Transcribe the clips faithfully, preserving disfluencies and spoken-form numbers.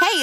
Hey,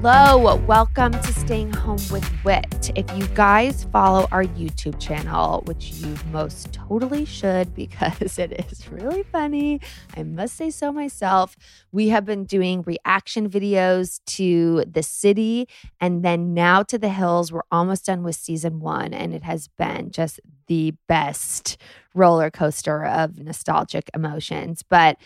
Hello, welcome to Staying Home with Wit. If you guys follow our YouTube channel, which you most totally should because it is really funny, I must say so myself, we have been doing reaction videos to The City and then now to The Hills. We're almost done with season one, and it has been just the best roller coaster of nostalgic emotions. But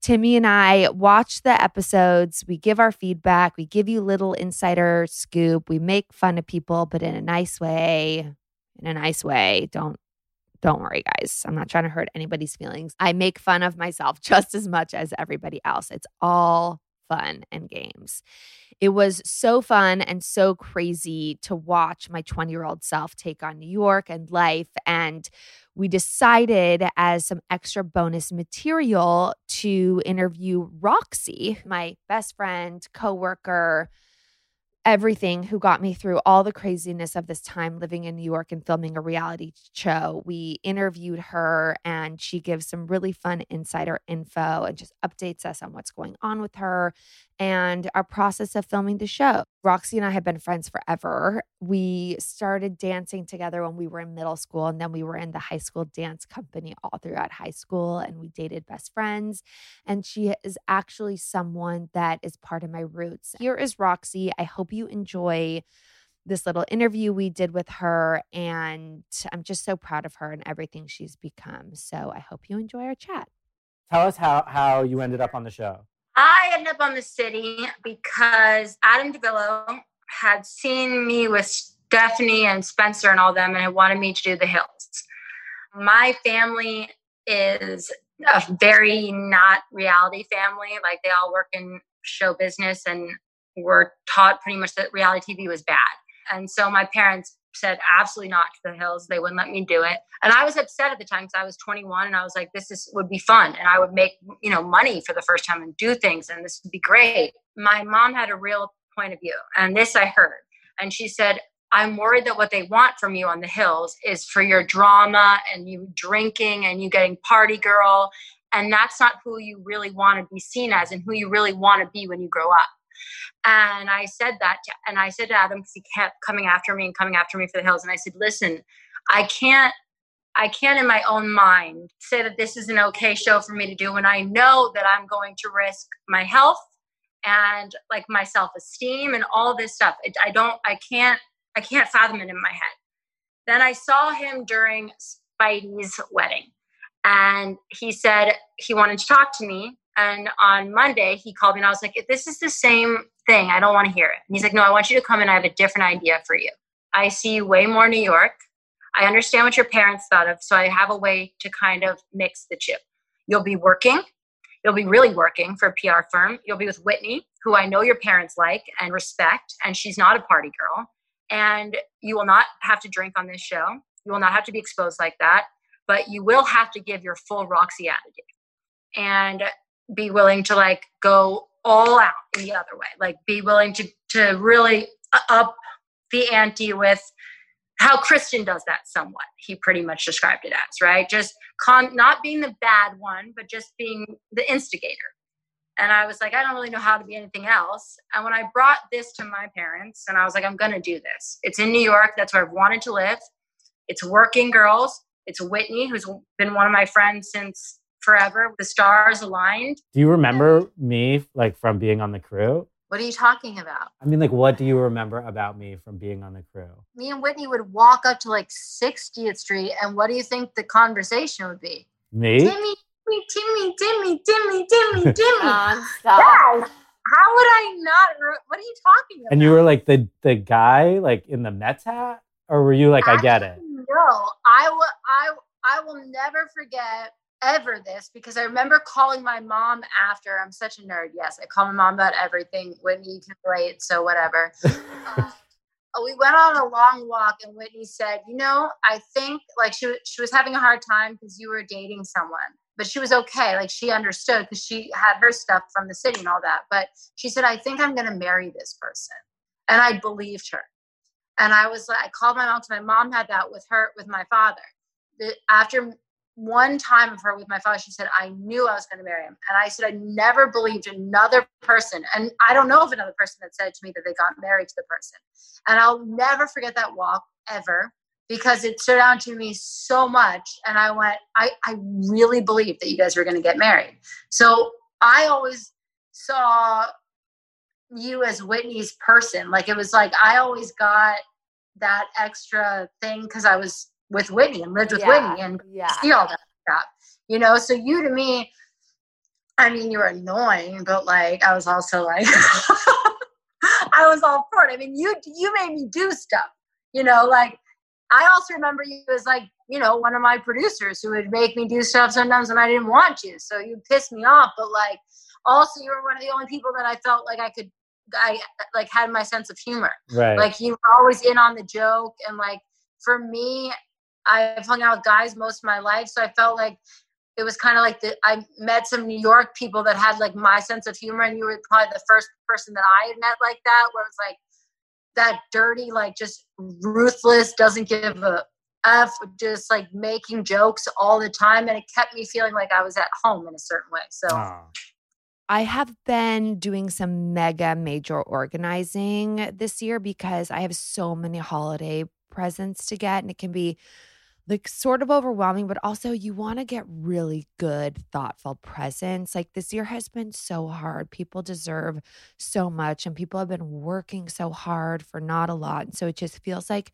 Timmy and I watch the episodes, we give our feedback, we give you little insider scoop, we make fun of people, but in a nice way, in a nice way. Don't, don't worry, guys. I'm not trying to hurt anybody's feelings. I make fun of myself just as much as everybody else. It's all fun and games. It was so fun and so crazy to watch my twenty-year-old self take on New York and life. And we decided, as some extra bonus material, to interview Roxy, my best friend, coworker, everything, who got me through all the craziness of this time living in New York and filming a reality show. We interviewed her, and she gives some really fun insider info and just updates us on what's going on with her and our process of filming the show. Roxy and I have been friends forever. We started dancing together when we were in middle school, and then we were in the high school dance company all throughout high school, and we dated best friends. And she is actually someone that is part of my roots. Here is Roxy. I hope you enjoy this little interview we did with her, and I'm just so proud of her and everything she's become. So I hope you enjoy our chat. Tell us how, how you ended up on the show. I ended up on The City because Adam DeVillo had seen me with Stephanie and Spencer and all them, and had wanted me to do The Hills. My family is a very not reality family. Like, they all work in show business and were taught pretty much that reality T V was bad. And so my parents said, absolutely not to The Hills. They wouldn't let me do it. And I was upset at the time because I was twenty-one and I was like, this is would be fun. And I would make, you know, money for the first time and do things. And this would be great. My mom had a real point of view. And this I heard. And she said, I'm worried that what they want from you on The Hills is for your drama and you drinking and you getting party girl. And that's not who you really want to be seen as and who you really want to be when you grow up. And I said that, to, and I said to Adam, because he kept coming after me and coming after me for The Hills. And I said, listen, I can't, I can't in my own mind say that this is an okay show for me to do when I know that I'm going to risk my health and like my self-esteem and all this stuff. It, I don't, I can't, I can't fathom it in my head. Then I saw him during Spidey's wedding, and he said he wanted to talk to me. And on Monday, he called me and I was like, if this is the same thing, I don't want to hear it. And he's like, no, I want you to come and I have a different idea for you. I see you way more New York. I understand what your parents thought of. So I have a way to kind of mix the two. You'll be working. You'll be really working for a P R firm. You'll be with Whitney, who I know your parents like and respect. And she's not a party girl. And you will not have to drink on this show. You will not have to be exposed like that. But you will have to give your full Roxy attitude. And be willing to like go all out in the other way. Like, be willing to, to really up the ante with how Christian does that somewhat. He pretty much described it as, right? Just con- not being the bad one, but just being the instigator. And I was like, I don't really know how to be anything else. And when I brought this to my parents, and I was like, I'm going to do this. It's in New York. That's where I've wanted to live. It's working girls. It's Whitney, who's been one of my friends since forever. The stars aligned. Do you remember me, like, from being on the crew? What are you talking about? I mean, like, what do you remember about me from being on the crew? Me and Whitney would walk up to, like, sixtieth street, and what do you think the conversation would be? Me? Timmy, Timmy, Timmy, Timmy, Timmy, Timmy. Oh, stop. How would I not? Re- what are you talking about? And you were, like, the the guy, like, in the Mets hat? Or were you like, Actually, I get it? No, I will, I, I will never forget ever this, because I remember calling my mom after. I'm such a nerd. Yes, I call my mom about everything. Whitney, you can relate, so whatever. uh, we went on a long walk, and Whitney said, you know, I think, like, she, she was having a hard time because you were dating someone. But she was okay. Like, she understood because she had her stuff from the city and all that. But she said, I think I'm going to marry this person. And I believed her. And I was like, I called my mom because my mom had that with her, with my father. The, after one time of her with my father, she said, I knew I was going to marry him. And I said, I never believed another person. And I don't know of another person that said to me that they got married to the person. And I'll never forget that walk ever, because it stood out to me so much. And I went, I, I really believed that you guys were going to get married. So I always saw you as Whitney's person. Like, it was like, I always got that extra thing because I was with Whitney and lived with yeah, Whitney and yeah. see all that stuff, you know? So you, to me, I mean, you were annoying, but, like, I was also like, I was all for it. I mean, you, you made me do stuff, you know, like, I also remember you as, like, you know, one of my producers who would make me do stuff sometimes when I didn't want to. So you pissed me off, but, like, also you were one of the only people that I felt like I could, I, like, had my sense of humor. Right. Like, you were always in on the joke. And, like, for me, I've hung out with guys most of my life. So I felt like it was kind of like the, I met some New York people that had, like, my sense of humor. And you were probably the first person that I had met like that, where it was like that dirty, like, just ruthless, doesn't give a F, just, like, making jokes all the time. And it kept me feeling like I was at home in a certain way. So. Aww. I have been doing some mega major organizing this year because I have so many holiday presents to get, and it can be, like, sort of overwhelming, but also you want to get really good, thoughtful presents. Like, this year has been so hard. People deserve so much, and people have been working so hard for not a lot. And so it just feels like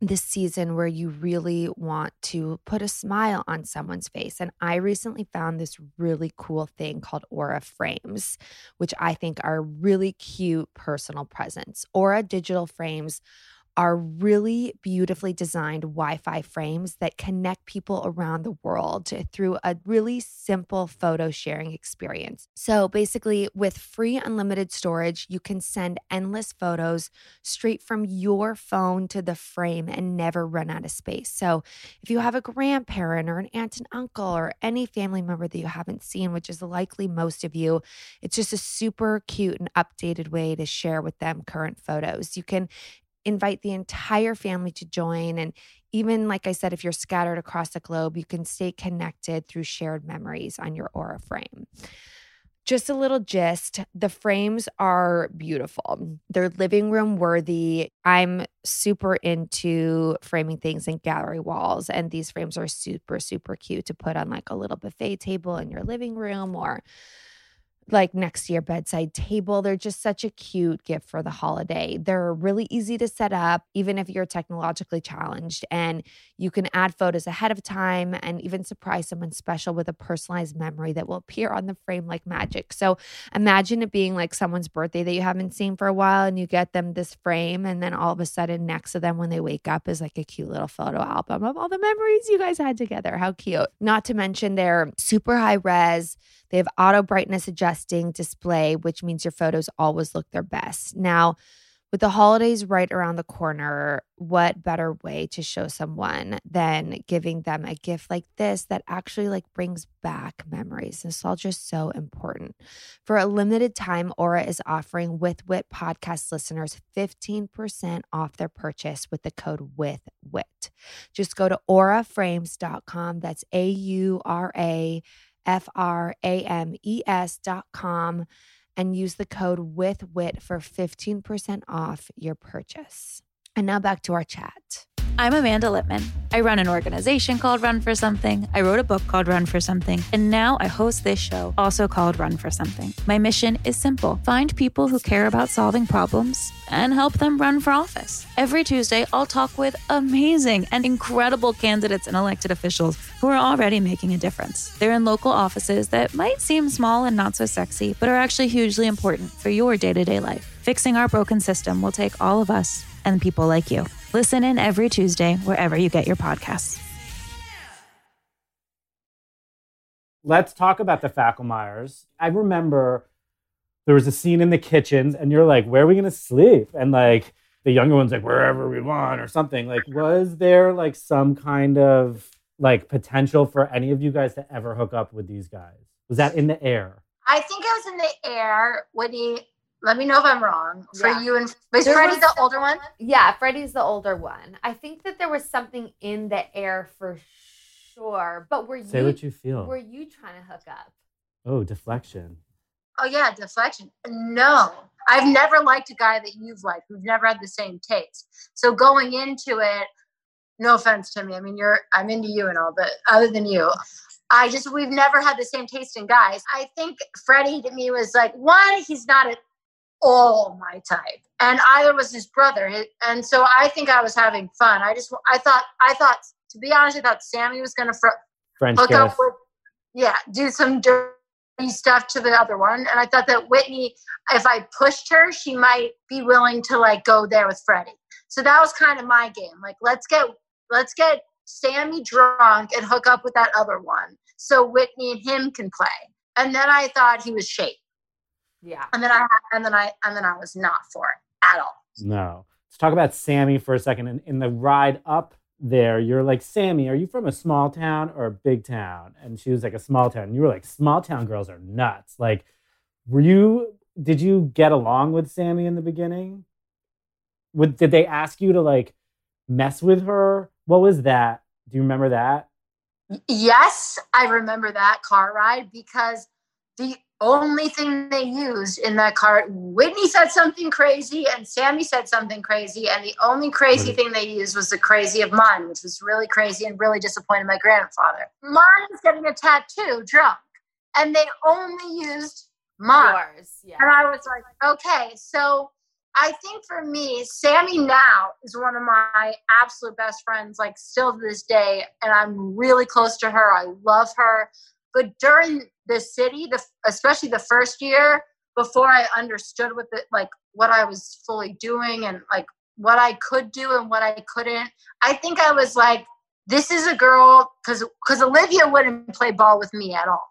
this season where you really want to put a smile on someone's face. And I recently found this really cool thing called Aura Frames, which I think are really cute personal presents. Aura digital frames are really beautifully designed Wi-Fi frames that connect people around the world through a really simple photo sharing experience. So basically, with free unlimited storage, you can send endless photos straight from your phone to the frame and never run out of space. So if you have a grandparent or an aunt and uncle or any family member that you haven't seen, which is likely most of you, it's just a super cute and updated way to share with them current photos. You can invite the entire family to join. And even, like I said, if you're scattered across the globe, you can stay connected through shared memories on your Aura frame. Just a little gist, the frames are beautiful. They're living room worthy. I'm super into framing things in gallery walls, and these frames are super, super cute to put on, like, a little buffet table in your living room or, like, next to your bedside table. They're just such a cute gift for the holiday. They're really easy to set up, even if you're technologically challenged. And you can add photos ahead of time and even surprise someone special with a personalized memory that will appear on the frame like magic. So imagine it being, like, someone's birthday that you haven't seen for a while, and you get them this frame, and then all of a sudden next to them when they wake up is, like, a cute little photo album of all the memories you guys had together. How cute. Not to mention they're super high res. They have auto brightness adjusting display, which means your photos always look their best. Now, With the holidays right around the corner, what better way to show someone than giving them a gift like this that actually like brings back memories? Nostalgia is so important. For a limited time, Aura is offering With Wit podcast listeners fifteen percent off their purchase with the code WITHWIT. Just go to aura frames dot com. That's A U R A F R A M E S dot com. And use the code WITHWIT for fifteen percent off your purchase. And now back to our chat. I'm Amanda Lippman. I run an organization called Run for Something. I wrote a book called Run for Something. And now I host this show, also called Run for Something. My mission is simple. Find people who care about solving problems and help them run for office. Every Tuesday, I'll talk with amazing and incredible candidates and elected officials who are already making a difference. They're in local offices that might seem small and not so sexy, but are actually hugely important for your day-to-day life. Fixing our broken system will take all of us and people like you. Listen in every Tuesday, wherever you get your podcasts. Let's talk about the Fackelmeyers. I remember there was a scene in the kitchens and you're like, where are we going to sleep? And like the younger one's like, wherever we want or something. Like, was there like some kind of like potential for any of you guys to ever hook up with these guys? Was that in the air? I think it was in the air, Whitney. Let me know if I'm wrong. For yeah. you and... Is Freddie the older one? Yeah, Freddie's the older one. I think that there was something in the air for sure. But were Say you... Say what you feel. Were you trying to hook up? Oh, deflection. Oh, yeah, deflection. No. I've never liked a guy that you've liked. We've never had the same taste. So going into it, no offense to me. I mean, you're... I'm into you and all, but other than you... I just... We've never had the same taste in guys. I think Freddie to me was like, one, he's not a... all my type, and either was his brother, and so I think I was having fun. I just, I thought, I thought, to be honest, I thought Sammy was going to fr- hook up with, yeah, do some dirty stuff to the other one, and I thought that Whitney, if I pushed her, she might be willing to like go there with Freddie. So that was kind of my game. Like, let's get, let's get Sammy drunk and hook up with that other one, so Whitney and him can play. And then I thought he was shaped. Yeah. And then I and then I and then I was not for it at all. No. Let's talk about Sammy for a second. In, in the ride up there, you're like, Sammy, are you from a small town or a big town? And she was like, a small town. And you were like, small town girls are nuts. Like, were you did you get along with Sammy in the beginning? Would did they ask you to like mess with her? What was that? Do you remember that? Yes, I remember that car ride because the only thing they used in that car, Whitney said something crazy and Sammy said something crazy, and the only crazy thing they used was the crazy of mine, which was really crazy and really disappointed my grandfather. Mine's getting a tattoo drunk, and they only used mine. Yours, yeah. And I was like, okay, so I think for me, Sammy now is one of my absolute best friends, like still to this day, and I'm really close to her. I love her. But during the city, the, especially the first year, before I understood what the, like what I was fully doing and like what I could do and what I couldn't, I think I was like, this is a girl, because because Olivia wouldn't play ball with me at all.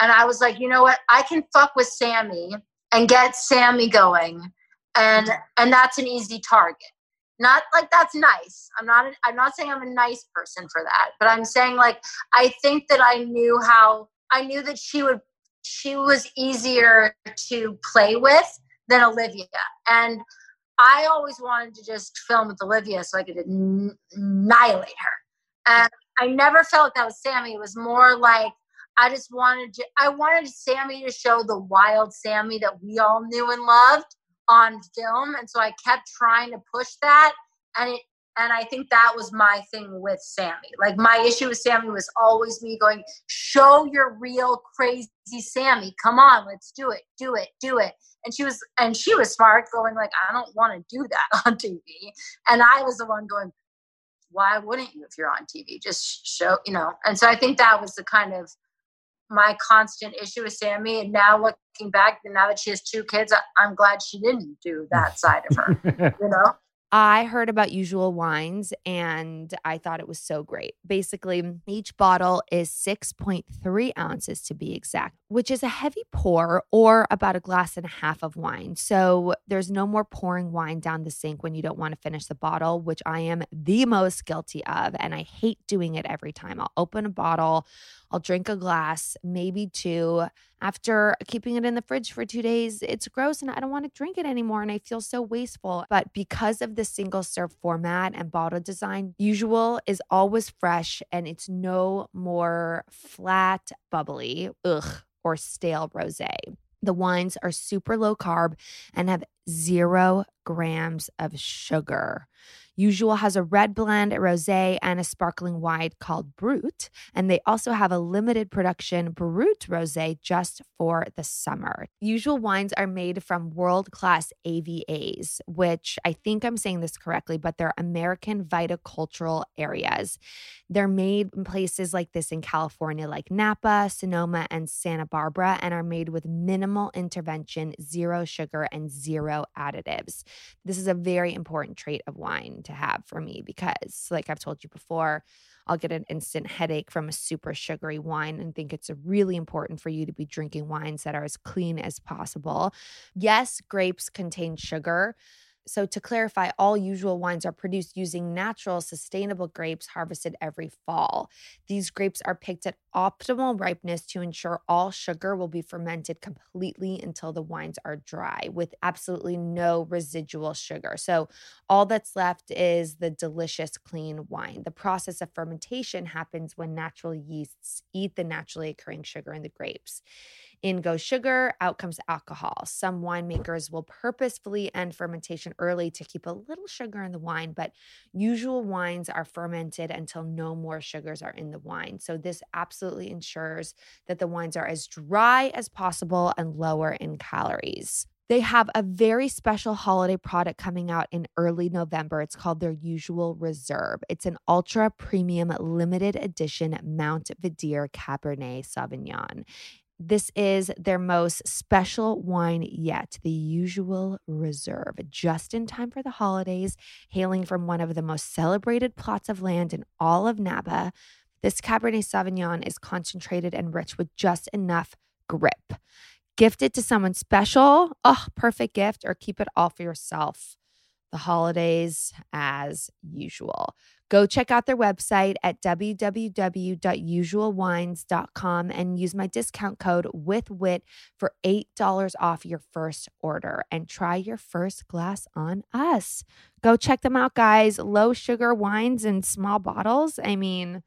And I was like, you know what? I can fuck with Sammy and get Sammy going. And and that's an easy target. Not like that's nice. I'm not, I'm not saying I'm a nice person for that, but I'm saying like, I think that I knew how, I knew that she would, she was easier to play with than Olivia. And I always wanted to just film with Olivia so I could annihilate her. And I never felt that was Sammy. It was more like, I just wanted to, I wanted Sammy to show the wild Sammy that we all knew and loved on film, and so I kept trying to push that, and it and I think that was my thing with Sammy. Like, my issue with Sammy was always me going, show your real crazy Sammy, come on, let's do it, do it, do it. And she was and she was smart, going like, I don't want to do that on T V. And I was the one going, why wouldn't you if you're on T V? Just show, you know. And so I think that was the kind of my constant issue with Sammy. And now looking back, now that she has two kids, I, I'm glad she didn't do that side of her, you know? I heard about Usual Wines and I thought it was so great. Basically, each bottle is six point three ounces to be exact, which is a heavy pour or about a glass and a half of wine. So there's no more pouring wine down the sink when you don't want to finish the bottle, which I am the most guilty of. And I hate doing it every time. I'll open a bottle, I'll drink a glass, maybe two. After keeping it in the fridge for two days, it's gross and I don't want to drink it anymore and I feel so wasteful. But because of the single serve format and bottle design, Usual is always fresh and it's no more flat, bubbly, ugh, or stale rosé. The wines are super low carb and have zero grams of sugar. Usual has a red blend, a rosé, and a sparkling wine called Brut. And they also have a limited production Brut rosé just for the summer. Usual wines are made from world-class A V As, which I think I'm saying this correctly, but they're American viticultural areas. They're made in places like this in California, like Napa, Sonoma, and Santa Barbara, and are made with minimal intervention, zero sugar, and zero additives. This is a very important trait of wine to have for me because, like I've told you before, I'll get an instant headache from a super sugary wine and think it's really important for you to be drinking wines that are as clean as possible. Yes, grapes contain sugar. So to clarify, all Usual Wines are produced using natural, sustainable grapes harvested every fall. These grapes are picked at optimal ripeness to ensure all sugar will be fermented completely until the wines are dry with absolutely no residual sugar. So all that's left is the delicious, clean wine. The process of fermentation happens when natural yeasts eat the naturally occurring sugar in the grapes. In goes sugar, out comes alcohol. Some winemakers will purposefully end fermentation early to keep a little sugar in the wine, but Usual Wines are fermented until no more sugars are in the wine. So this absolutely ensures that the wines are as dry as possible and lower in calories. They have a very special holiday product coming out in early November. It's called their Usual Reserve. It's an ultra premium limited edition Mount Verdier Cabernet Sauvignon. This is their most special wine yet, the Usual Reserve, just in time for the holidays, hailing from one of the most celebrated plots of land in all of Napa. This Cabernet Sauvignon is concentrated and rich with just enough grip. Gift it to someone special, oh, perfect gift, or keep it all for yourself. The holidays as usual. Go check out their website at w w w dot usual wines dot com and use my discount code WithWit for eight dollars off your first order and try your first glass on us. Go check them out, guys. Low sugar wines in small bottles. I mean,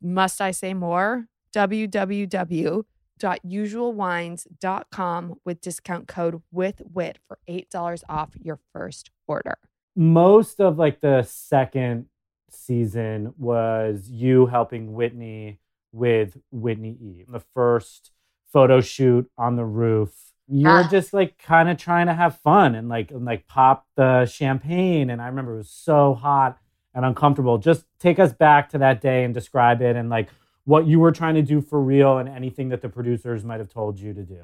must I say more? w w w dot usual wines dot com with discount code WithWit for eight dollars off your first order. Most of like the second season was you helping Whitney with Whitney E. The first photo shoot on the roof, you're ah. just like kind of trying to have fun and like and like pop the champagne. And I remember it was so hot and uncomfortable. Just take us back to that day and describe it and like what you were trying to do for real and anything that the producers might have told you to do.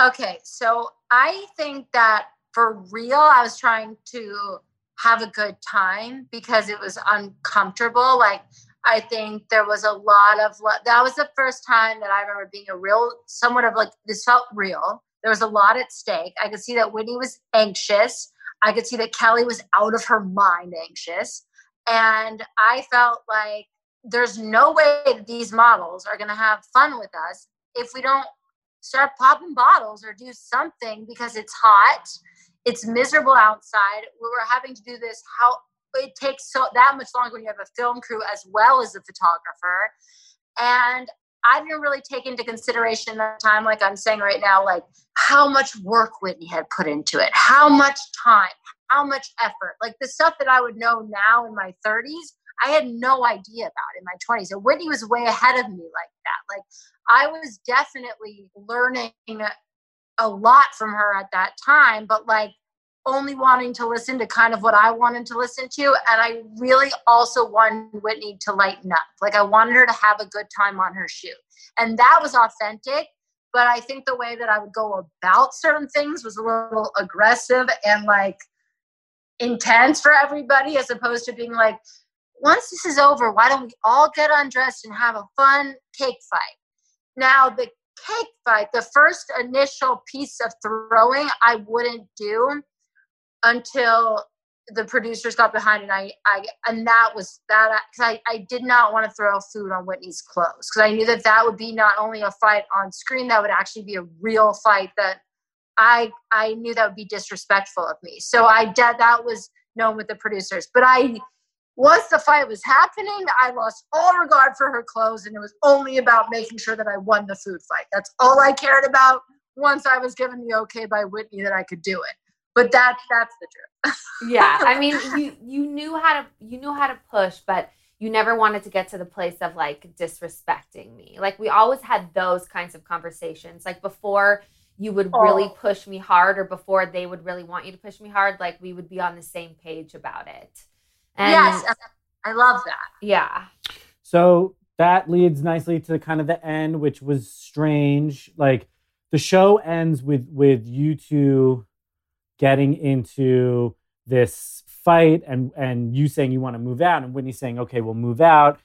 Okay, so I think that for real, I was trying to have a good time because it was uncomfortable. Like, I think there was a lot of, lo- that was the first time that I remember being a real, somewhat of like, this felt real. There was a lot at stake. I could see that Whitney was anxious. I could see that Kelly was out of her mind anxious. And I felt like there's no way that these models are going to have fun with us if we don't start popping bottles or do something because it's hot. It's miserable outside. We were having to do this. How it takes so that much longer when you have a film crew as well as a photographer. And I didn't really take into consideration that time, like I'm saying right now, like how much work Whitney had put into it, how much time, how much effort, like the stuff that I would know now in my thirties, I had no idea about in my twenties. So Whitney was way ahead of me like that. Like I was definitely learning a lot from her at that time, but like only wanting to listen to kind of what I wanted to listen to. And I really also wanted Whitney to lighten up. Like I wanted her to have a good time on her shoot. And that was authentic. But I think the way that I would go about certain things was a little aggressive and like intense for everybody, as opposed to being like, once this is over, why don't we all get undressed and have a fun cake fight? Now, the cake fight, the first initial piece of throwing, I wouldn't do until the producers got behind, and I, I and that was that because I, I did not want to throw food on Whitney's clothes, because I knew that that would be not only a fight on screen, that would actually be a real fight that I I knew that would be disrespectful of me. So I did, that was known with the producers. But I, once the fight was happening, I lost all regard for her clothes, and it was only about making sure that I won the food fight. That's all I cared about once I was given the okay by Whitney that I could do it. But that that's the truth. Yeah. I mean, you you knew how to you knew how to push, but you never wanted to get to the place of like disrespecting me. Like, we always had those kinds of conversations. Like, before you would oh. really push me hard, or before they would really want you to push me hard, like, we would be on the same page about it. And yes. I love that. Yeah. So that leads nicely to kind of the end, which was strange. Like, the show ends with with you two getting into this fight, and, and you saying you want to move out, and Whitney saying, okay, we'll move out.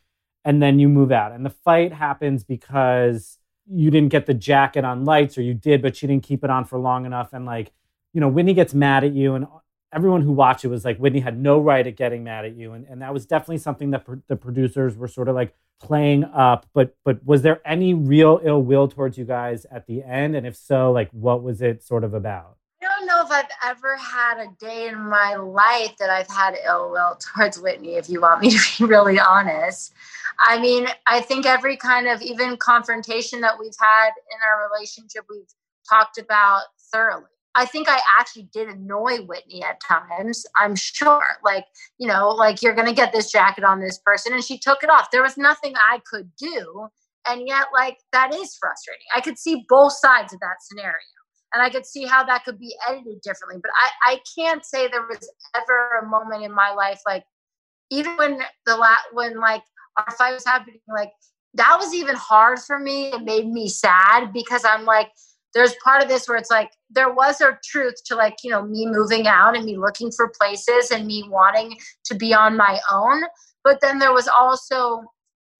And then you move out. And the fight happens because you didn't get the jacket on lights, or you did, but she didn't keep it on for long enough. And, like, you know, Whitney gets mad at you, and everyone who watched it was like, Whitney had no right at getting mad at you. And, and that was definitely something that pro- the producers were sort of like playing up. But, but was there any real ill will towards you guys at the end? And if so, like, what was it sort of about? I don't know if I've ever had a day in my life that I've had ill will towards Whitney, if you want me to be really honest. I mean, I think every kind of even confrontation that we've had in our relationship, we've talked about thoroughly. I think I actually did annoy Whitney at times, I'm sure. Like, you know, like, you're going to get this jacket on this person, and she took it off. There was nothing I could do. And yet, like, that is frustrating. I could see both sides of that scenario. And I could see how that could be edited differently. But I, I can't say there was ever a moment in my life, like, even when the la- when like our fight was happening, like, that was even hard for me. It made me sad, because I'm like, there's part of this where it's like, there was a truth to, like, you know, me moving out and me looking for places and me wanting to be on my own. But then there was also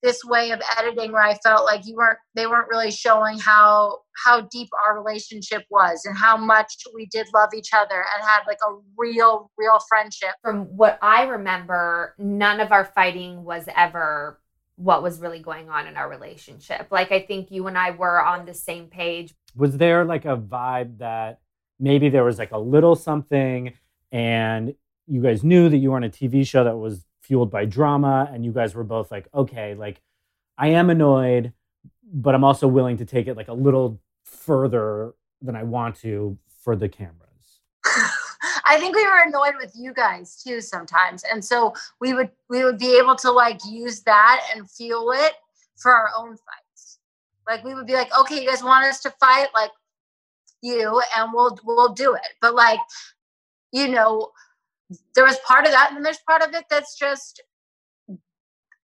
this way of editing where I felt like you weren't, they weren't really showing how, how deep our relationship was and how much we did love each other and had, like, a real, real friendship. From what I remember, none of our fighting was ever what was really going on in our relationship. Like, I think you and I were on the same page. Was there, like, a vibe that maybe there was, like, a little something, and you guys knew that you were on a T V show that was fueled by drama, and you guys were both like, okay, like, I am annoyed, but I'm also willing to take it, like, a little further than I want to for the cameras? I think we were annoyed with you guys too sometimes, and so we would we would be able to, like, use that and fuel it for our own fights. Like, we would be like, okay, you guys want us to fight, like, you, and we'll we'll do it. But, like, you know, there was part of that, and there's part of it that's just,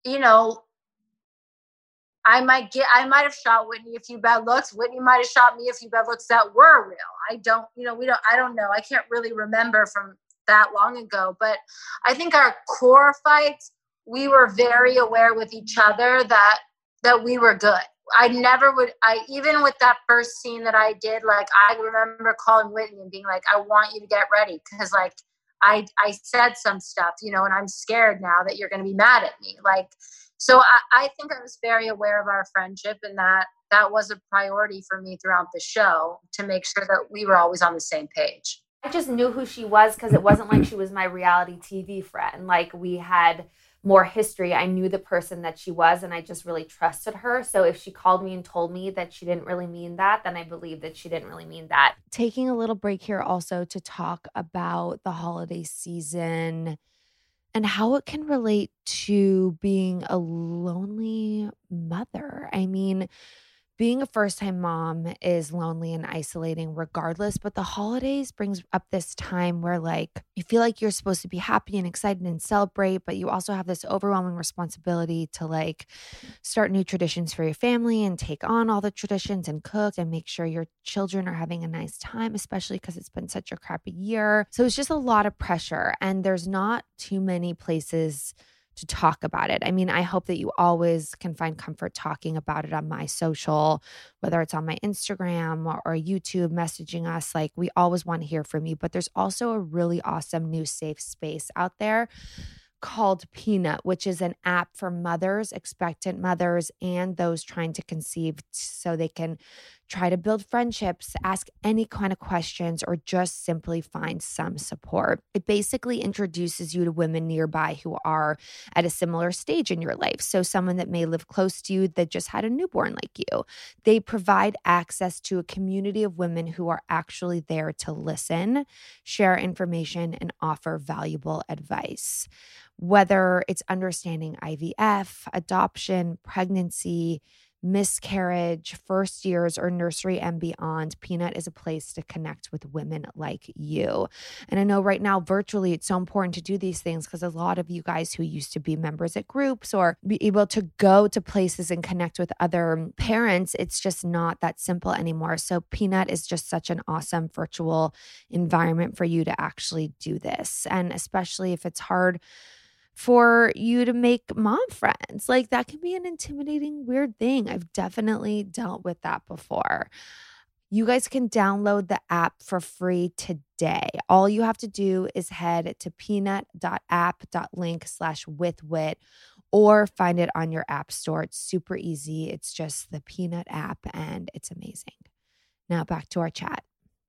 you know, I might get, I might have shot Whitney a few bad looks. Whitney might have shot me a few bad looks that were real. I don't, you know, we don't, I don't know. I can't really remember from that long ago. But I think our core fights, we were very aware with each other that that we were good. I never would, I even with that first scene that I did, like, I remember calling Whitney and being like, I want you to get ready, because, like, I, I said some stuff, you know, and I'm scared now that you're going to be mad at me. Like, so I, I think I was very aware of our friendship, and that that was a priority for me throughout the show, to make sure that we were always on the same page. I just knew who she was, because it wasn't like she was my reality T V friend. Like, we had more history. I knew the person that she was, and I just really trusted her. So if she called me and told me that she didn't really mean that, then I believed that she didn't really mean that. Taking a little break here also to talk about the holiday season and how it can relate to being a lonely mother. I mean, Being a first-time mom is lonely and isolating regardless, but the holidays brings up this time where, like, you feel like you're supposed to be happy and excited and celebrate, but you also have this overwhelming responsibility to, like, start new traditions for your family and take on all the traditions and cook and make sure your children are having a nice time, especially because it's been such a crappy year. So it's just a lot of pressure, and there's not too many places to talk about it. I mean, I hope that you always can find comfort talking about it on my social, whether it's on my Instagram or, or YouTube, messaging us. Like, we always want to hear from you. But there's also a really awesome new safe space out there called Peanut, which is an app for mothers, expectant mothers, and those trying to conceive, so they can try to build friendships, ask any kind of questions, or just simply find some support. It basically introduces you to women nearby who are at a similar stage in your life. So someone that may live close to you that just had a newborn like you. They provide access to a community of women who are actually there to listen, share information, and offer valuable advice. Whether it's understanding I V F, adoption, pregnancy, miscarriage, first years, or nursery and beyond, Peanut is a place to connect with women like you. And I know right now, virtually, it's so important to do these things because a lot of you guys who used to be members at groups or be able to go to places and connect with other parents, it's just not that simple anymore. So Peanut is just such an awesome virtual environment for you to actually do this. And especially if it's hard for you to make mom friends. Like, that can be an intimidating, weird thing. I've definitely dealt with that before. You guys can download the app for free today. All you have to do is head to peanut.app.link slash with wit or find it on your app store. It's super easy. It's just the Peanut app, and it's amazing. Now back to our chat.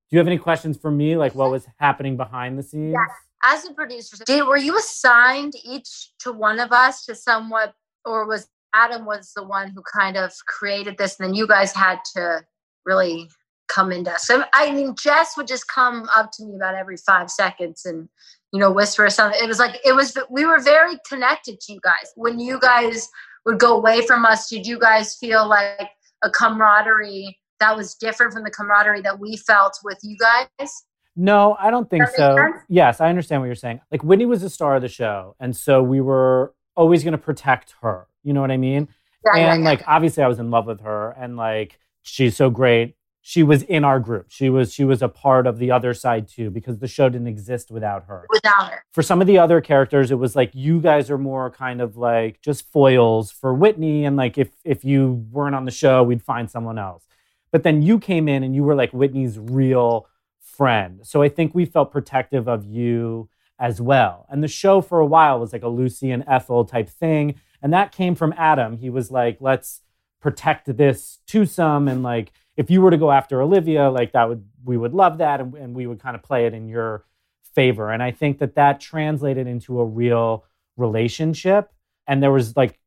Do you have any questions for me? Like, what was happening behind the scenes? Yes. As a producer, did, were you assigned each to one of us to somewhat, or was Adam was the one who kind of created this, and then you guys had to really come into? So I mean, Jess would just come up to me about every five seconds and, you know, whisper something. It was like it was. We were very connected to you guys. When you guys would go away from us, did you guys feel like a camaraderie that was different from the camaraderie that we felt with you guys? No, I don't think so. Sense? Yes, I understand what you're saying. Like, Whitney was the star of the show, and so we were always going to protect her. You know what I mean? Yeah, and, yeah, like, yeah. Obviously I was in love with her, and, like, she's so great. She was in our group. She was she was a part of the other side, too, because the show didn't exist without her. Without her. For some of the other characters, it was like, you guys are more kind of, like, just foils for Whitney, and, like, if if you weren't on the show, we'd find someone else. But then you came in, and you were, like, Whitney's real friend. So I think we felt protective of you as well. And the show for a while was like a Lucy and Ethel type thing. And that came from Adam. He was like, let's protect this twosome. And, like, if you were to go after Olivia, like, that would, we would love that. And, and we would kind of play it in your favor. And I think that that translated into a real relationship. And there was, like,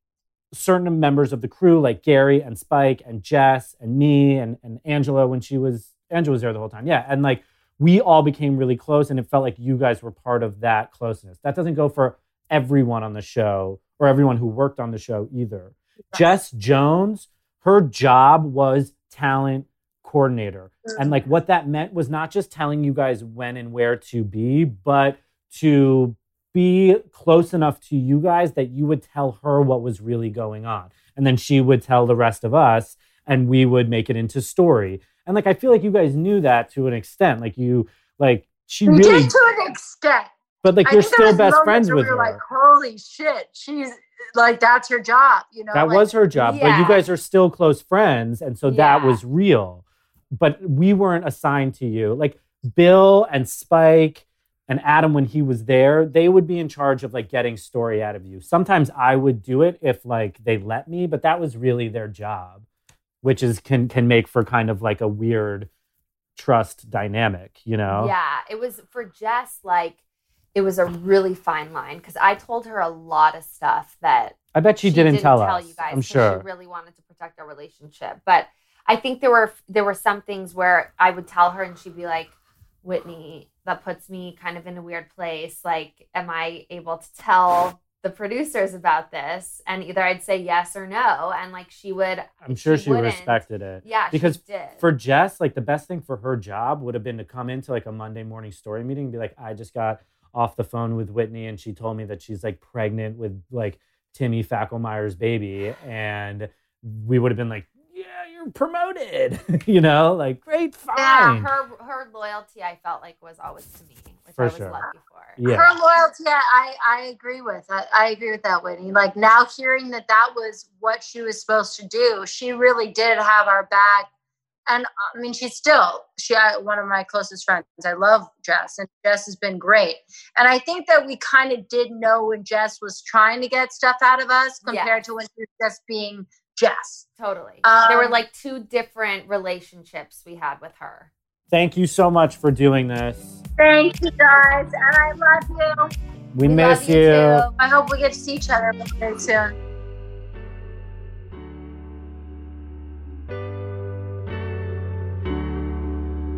certain members of the crew, like Gary and Spike and Jess and me and, and Angela when she was, Angela was there the whole time. Yeah. And, like, we all became really close, and it felt like you guys were part of that closeness. That doesn't go for everyone on the show or everyone who worked on the show either. Right. Jess Jones, her job was talent coordinator. Mm-hmm. And, like, what that meant was not just telling you guys when and where to be, but to be close enough to you guys that you would tell her what was really going on. And then she would tell the rest of us, and we would make it into story. And, like, I feel like you guys knew that to an extent. Like, you, like, she really... We did to an extent. But, like, you're still best friends with her. Like, holy shit, she's, like, that's her job, you know? That like, was her job. Yeah. But you guys are still close friends, and so yeah. That was real. But we weren't assigned to you. Like, Bill and Spike and Adam, when he was there, they would be in charge of, like, getting story out of you. Sometimes I would do it if, like, they let me, but that was really their job. Which is can can make for kind of like a weird trust dynamic, you know? Yeah, it was for Jess, like, it was a really fine line because I told her a lot of stuff that I bet she, she didn't, didn't tell, tell us. You guys, I'm sure she really wanted to protect our relationship, but I think there were there were some things where I would tell her and she'd be like, "Whitney, that puts me kind of in a weird place. Like, am I able to tell?" the producers about this, and either I'd say yes or no, and like she would. I'm sure she, she respected it. Yeah, because she did. For Jess, like the best thing for her job would have been to come into like a Monday morning story meeting and be like, I just got off the phone with Whitney, and she told me that she's like pregnant with like Timmy Fackelmeyer's baby, and we would have been like, yeah, you're promoted, you know, like great, fine. Yeah, her her loyalty, I felt like, was always to me, which for I was sure. lucky for. Yeah. Her loyalty, I I agree with. I, I agree with that, Whitney. Like now, hearing that that was what she was supposed to do, she really did have our back. And I mean, she's still she one of my closest friends. I love Jess, and Jess has been great. And I think that we kind of did know when Jess was trying to get stuff out of us compared yeah. to when she was just being Jess. Totally. Um, there were like two different relationships we had with her. Thank you so much for doing this. Thank you guys, and I love you. We, we miss you. you. I hope we get to see each other very soon.